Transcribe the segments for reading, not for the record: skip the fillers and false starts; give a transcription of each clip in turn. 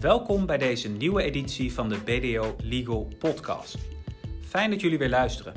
Welkom bij deze nieuwe editie van de BDO Legal podcast. Fijn dat jullie weer luisteren.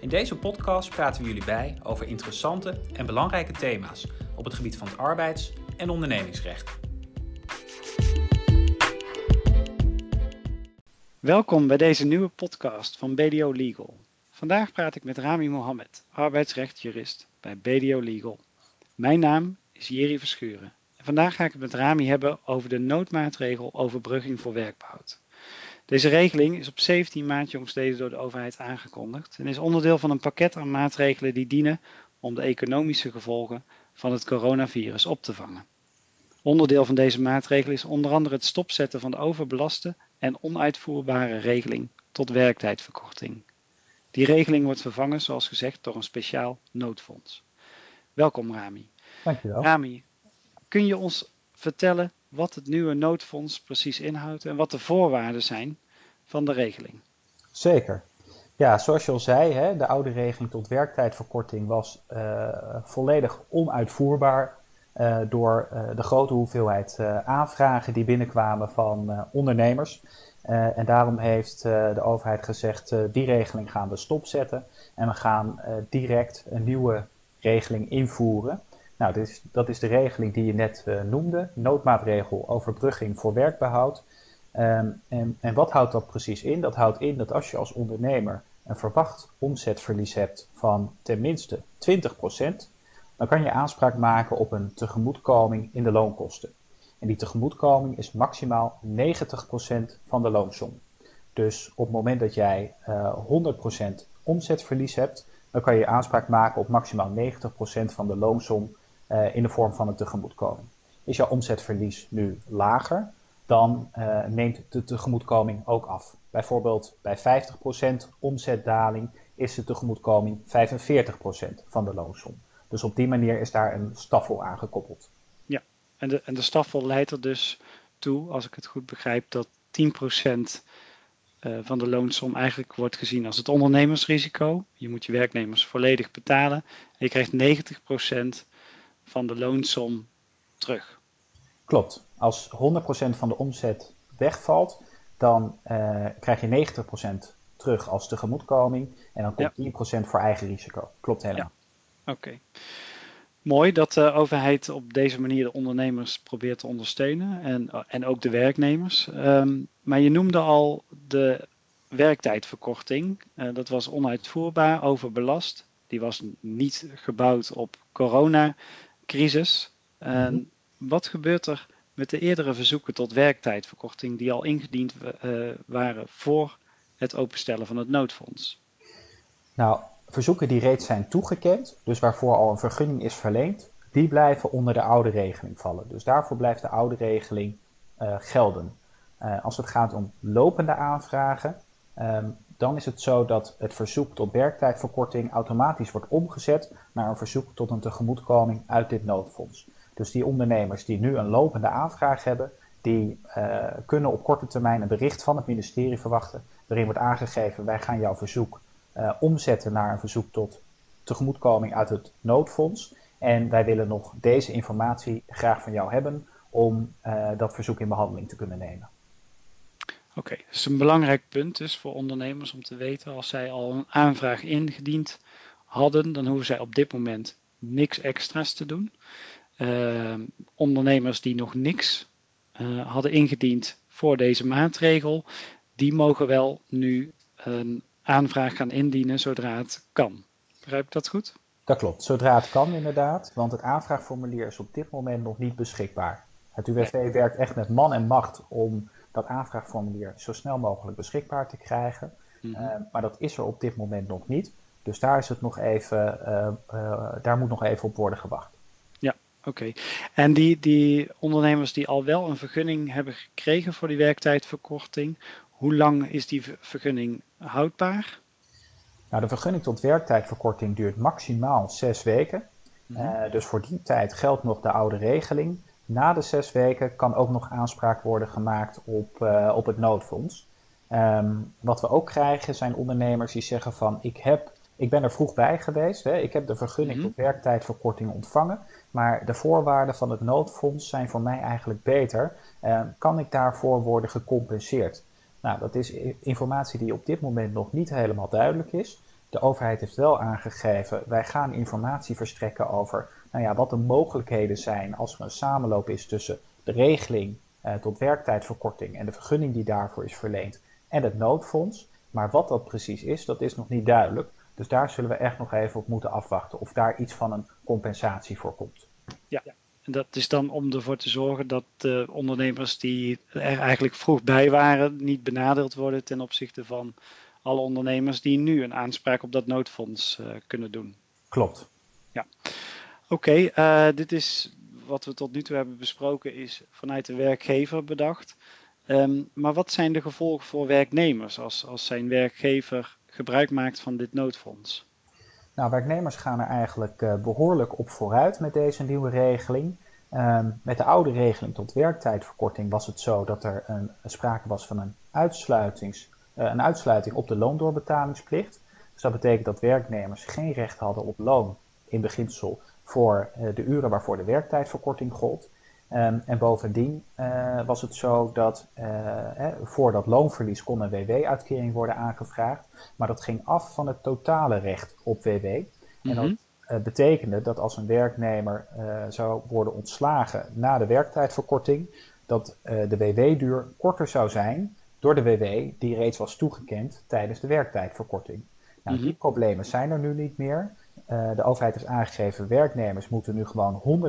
In deze podcast praten we jullie bij over interessante en belangrijke thema's op het gebied van het arbeids- en ondernemingsrecht. Welkom bij deze nieuwe podcast van BDO Legal. Vandaag praat ik met Rami Mohammed, arbeidsrechtjurist bij BDO Legal. Mijn naam is Jerry Verschuren. En vandaag ga ik het met Rami hebben over de noodmaatregel overbrugging voor werkbehoud. Deze regeling is op 17 maart jongstleden door de overheid aangekondigd en is onderdeel van een pakket aan maatregelen die dienen om de economische gevolgen van het coronavirus op te vangen. Onderdeel van deze maatregelen is onder andere het stopzetten van de overbelaste en onuitvoerbare regeling tot werktijdverkorting. Die regeling wordt vervangen, zoals gezegd, door een speciaal noodfonds. Welkom Rami. Dankjewel. Rami, kun je ons vertellen wat het nieuwe noodfonds precies inhoudt en wat de voorwaarden zijn van de regeling? Zeker. Ja, zoals je al zei, de oude regeling tot werktijdverkorting was volledig onuitvoerbaar door de grote hoeveelheid aanvragen die binnenkwamen van ondernemers. En daarom heeft de overheid gezegd, die regeling gaan we stopzetten en we gaan direct een nieuwe regeling invoeren. Nou, dat is de regeling die je net noemde, noodmaatregel overbrugging voor werkbehoud. En wat houdt dat precies in? Dat houdt in dat als je als ondernemer een verwacht omzetverlies hebt van ten minste 20%, dan kan je aanspraak maken op een tegemoetkoming in de loonkosten. En die tegemoetkoming is maximaal 90% van de loonsom. Dus op het moment dat jij 100% omzetverlies hebt, dan kan je aanspraak maken op maximaal 90% van de loonsom in de vorm van een tegemoetkoming. Is jouw omzetverlies nu lager, dan neemt de tegemoetkoming ook af. Bijvoorbeeld bij 50% omzetdaling is de tegemoetkoming 45% van de loonsom. Dus op die manier is daar een staffel aan gekoppeld. Ja, en de staffel leidt er dus toe, als ik het goed begrijp, dat 10% van de loonsom eigenlijk wordt gezien als het ondernemersrisico. Je moet je werknemers volledig betalen. En je krijgt 90% van de loonsom terug. Klopt. Als 100% van de omzet wegvalt, dan krijg je 90% terug als tegemoetkoming. En dan komt 10% voor eigen risico. Klopt helemaal. Ja. Oké. Mooi dat de overheid op deze manier de ondernemers probeert te ondersteunen en ook de werknemers. Maar je noemde al de werktijdverkorting. Dat was onuitvoerbaar, overbelast. Die was niet gebouwd op coronacrisis. Wat gebeurt er met de eerdere verzoeken tot werktijdverkorting die al ingediend waren voor het openstellen van het noodfonds? Nou, verzoeken die reeds zijn toegekend, dus waarvoor al een vergunning is verleend, die blijven onder de oude regeling vallen. Dus daarvoor blijft de oude regeling gelden. Als het gaat om lopende aanvragen, dan is het zo dat het verzoek tot werktijdverkorting automatisch wordt omgezet naar een verzoek tot een tegemoetkoming uit dit noodfonds. Dus die ondernemers die nu een lopende aanvraag hebben, die kunnen op korte termijn een bericht van het ministerie verwachten, waarin wordt aangegeven, wij gaan jouw verzoek omzetten naar een verzoek tot tegemoetkoming uit het noodfonds. En wij willen nog deze informatie graag van jou hebben om dat verzoek in behandeling te kunnen nemen. Oké, dat is een belangrijk punt dus voor ondernemers om te weten. Als zij al een aanvraag ingediend hadden, dan hoeven zij op dit moment niks extra's te doen. Ondernemers die nog niks hadden ingediend voor deze maatregel, die mogen wel nu een aanvraag gaan indienen zodra het kan. Begrijp ik dat goed? Dat klopt, zodra het kan inderdaad, want het aanvraagformulier is op dit moment nog niet beschikbaar. Het UWV werkt echt met man en macht om dat aanvraagformulier zo snel mogelijk beschikbaar te krijgen, maar dat is er op dit moment nog niet. Dus daar is het nog even, daar moet nog even op worden gewacht. Ja, oké. En die ondernemers die al wel een vergunning hebben gekregen voor die werktijdverkorting, hoe lang is die vergunning houdbaar? Nou, de vergunning tot werktijdverkorting duurt maximaal 6 weken. Dus voor die tijd geldt nog de oude regeling. Na de 6 weken kan ook nog aanspraak worden gemaakt op het noodfonds. Wat we ook krijgen zijn ondernemers die zeggen van, ik heb Ik ben er vroeg bij geweest. Hè. Ik heb de vergunning tot werktijdverkorting ontvangen. Maar de voorwaarden van het noodfonds zijn voor mij eigenlijk beter. Kan ik daarvoor worden gecompenseerd? Nou, dat is informatie die op dit moment nog niet helemaal duidelijk is. De overheid heeft wel aangegeven, wij gaan informatie verstrekken over wat de mogelijkheden zijn als er een samenloop is tussen de regeling tot werktijdverkorting en de vergunning die daarvoor is verleend en het noodfonds. Maar wat dat precies is, dat is nog niet duidelijk. Dus daar zullen we echt nog even op moeten afwachten of daar iets van een compensatie voor komt. Ja, en dat is dan om ervoor te zorgen dat de ondernemers die er eigenlijk vroeg bij waren niet benadeeld worden ten opzichte van alle ondernemers die nu een aanspraak op dat noodfonds kunnen doen. Klopt. Ja. Oké, dit is wat we tot nu toe hebben besproken, is vanuit de werkgever bedacht. Maar wat zijn de gevolgen voor werknemers als zijn werkgever gebruik maakt van dit noodfonds? Nou, werknemers gaan er eigenlijk behoorlijk op vooruit met deze nieuwe regeling. Met de oude regeling tot werktijdverkorting was het zo dat er sprake was van een uitsluiting op de loondoorbetalingsplicht. Dus dat betekent dat werknemers geen recht hadden op loon in beginsel voor de uren waarvoor de werktijdverkorting gold. En bovendien was het zo dat voor dat loonverlies kon een WW-uitkering worden aangevraagd, maar dat ging af van het totale recht op WW. En dat betekende dat als een werknemer zou worden ontslagen na de werktijdverkorting, dat de WW-duur korter zou zijn door de WW die reeds was toegekend tijdens de werktijdverkorting. Nou, die problemen zijn er nu niet meer. De overheid heeft aangegeven, werknemers moeten nu gewoon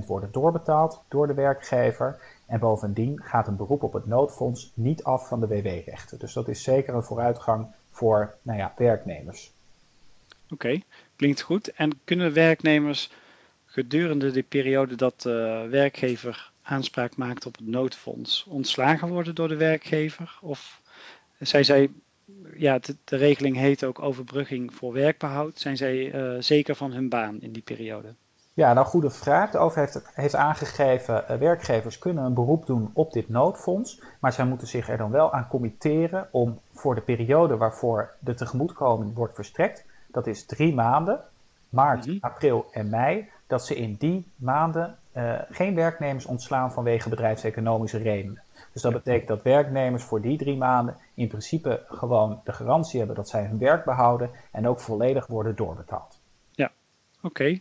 100% worden doorbetaald door de werkgever. En bovendien gaat een beroep op het noodfonds niet af van de WW-rechten. Dus dat is zeker een vooruitgang voor werknemers. Oké, klinkt goed. En kunnen werknemers gedurende de periode dat de werkgever aanspraak maakt op het noodfonds ontslagen worden door de werkgever? Of zijn zij... Ja, de regeling heet ook overbrugging voor werkbehoud. Zijn zij zeker van hun baan in die periode? Ja, nou goede vraag. De overheid heeft aangegeven, werkgevers kunnen een beroep doen op dit noodfonds. Maar zij moeten zich er dan wel aan committeren om voor de periode waarvoor de tegemoetkoming wordt verstrekt. Dat is 3 maanden, maart, april en mei. Dat ze in die maanden geen werknemers ontslaan vanwege bedrijfseconomische redenen. Dus dat betekent dat werknemers voor die 3 maanden in principe gewoon de garantie hebben dat zij hun werk behouden en ook volledig worden doorbetaald. Ja, oké.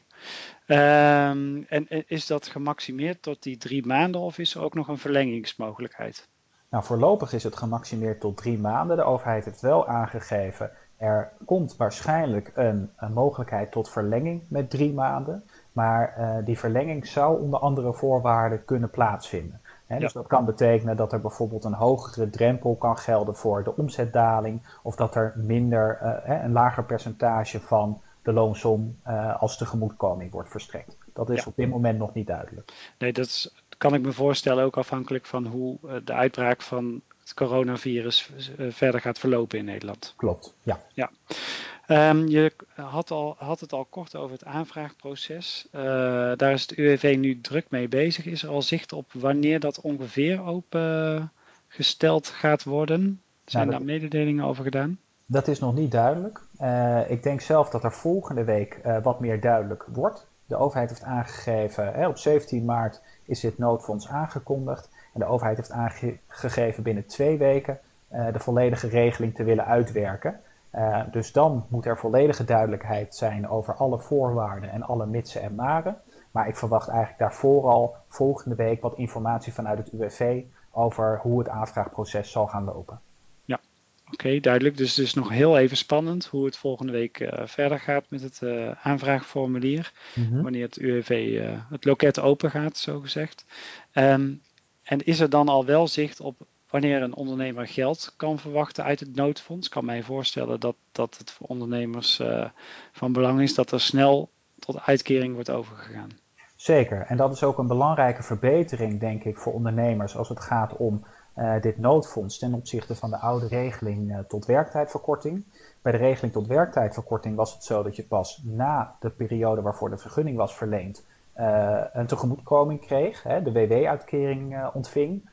En is dat gemaximeerd tot die 3 maanden of is er ook nog een verlengingsmogelijkheid? Nou, voorlopig is het gemaximeerd tot 3 maanden. De overheid heeft wel aangegeven, er komt waarschijnlijk een mogelijkheid tot verlenging met 3 maanden. Maar die verlenging zou onder andere voorwaarden kunnen plaatsvinden. He, dus dat kan betekenen dat er bijvoorbeeld een hogere drempel kan gelden voor de omzetdaling. Of dat er minder, een lager percentage van de loonsom als tegemoetkoming wordt verstrekt. Dat is op dit moment nog niet duidelijk. Nee, dat kan ik me voorstellen ook afhankelijk van hoe de uitbraak van het coronavirus verder gaat verlopen in Nederland. Klopt, ja. Je had het al kort over het aanvraagproces. Daar is het UWV nu druk mee bezig. Is er al zicht op wanneer dat ongeveer opengesteld gaat worden? Zijn daar mededelingen over gedaan? Dat is nog niet duidelijk. Ik denk zelf dat er volgende week wat meer duidelijk wordt. De overheid heeft aangegeven, op 17 maart is dit noodfonds aangekondigd. En de overheid heeft aangegeven binnen 2 weken de volledige regeling te willen uitwerken. Dus dan moet er volledige duidelijkheid zijn over alle voorwaarden en alle mitsen en maren. Maar ik verwacht eigenlijk daarvoor al volgende week wat informatie vanuit het UWV over hoe het aanvraagproces zal gaan lopen. Ja, oké, duidelijk. Dus het is nog heel even spannend hoe het volgende week verder gaat met het aanvraagformulier. Wanneer het UWV het loket open gaat, zogezegd. En is er dan al wel zicht op wanneer een ondernemer geld kan verwachten uit het noodfonds? Ik kan mij voorstellen dat het voor ondernemers van belang is dat er snel tot uitkering wordt overgegaan. Zeker, en dat is ook een belangrijke verbetering, denk ik, voor ondernemers als het gaat om dit noodfonds ten opzichte van de oude regeling tot werktijdverkorting. Bij de regeling tot werktijdverkorting was het zo dat je pas na de periode waarvoor de vergunning was verleend een tegemoetkoming kreeg, de WW-uitkering ontving.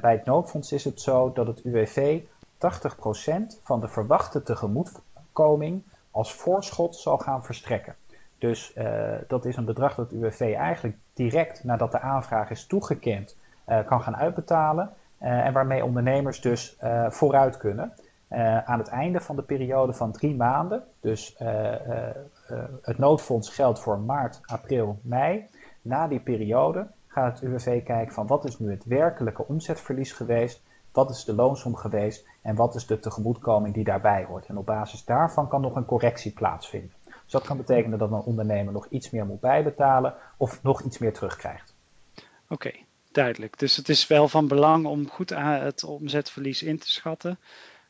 Bij het noodfonds is het zo dat het UWV 80% van de verwachte tegemoetkoming als voorschot zal gaan verstrekken. Dus dat is een bedrag dat de UWV eigenlijk direct nadat de aanvraag is toegekend kan gaan uitbetalen. En waarmee ondernemers dus vooruit kunnen. Aan het einde van de periode van 3 maanden, dus het noodfonds geldt voor maart, april, mei. Na die periode gaat het UWV kijken van wat is nu het werkelijke omzetverlies geweest, wat is de loonsom geweest en wat is de tegemoetkoming die daarbij hoort. En op basis daarvan kan nog een correctie plaatsvinden. Dus dat kan betekenen dat een ondernemer nog iets meer moet bijbetalen of nog iets meer terugkrijgt. Oké, duidelijk. Dus het is wel van belang om goed het omzetverlies in te schatten.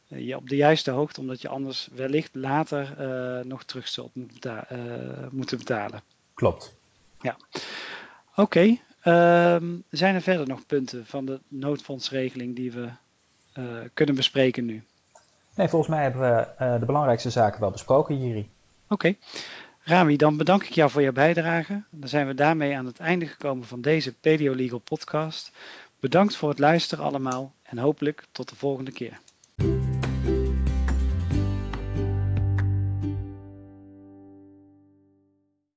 Je op de juiste hoogte, omdat je anders wellicht later nog terug zult moeten betalen. Klopt. Ja. Oké. Zijn er verder nog punten van de noodfondsregeling die we kunnen bespreken nu? Nee, volgens mij hebben we de belangrijkste zaken wel besproken, Jiri. Oké. Rami, dan bedank ik jou voor je bijdrage. Dan zijn we daarmee aan het einde gekomen van deze BDO Legal podcast. Bedankt voor het luisteren allemaal en hopelijk tot de volgende keer.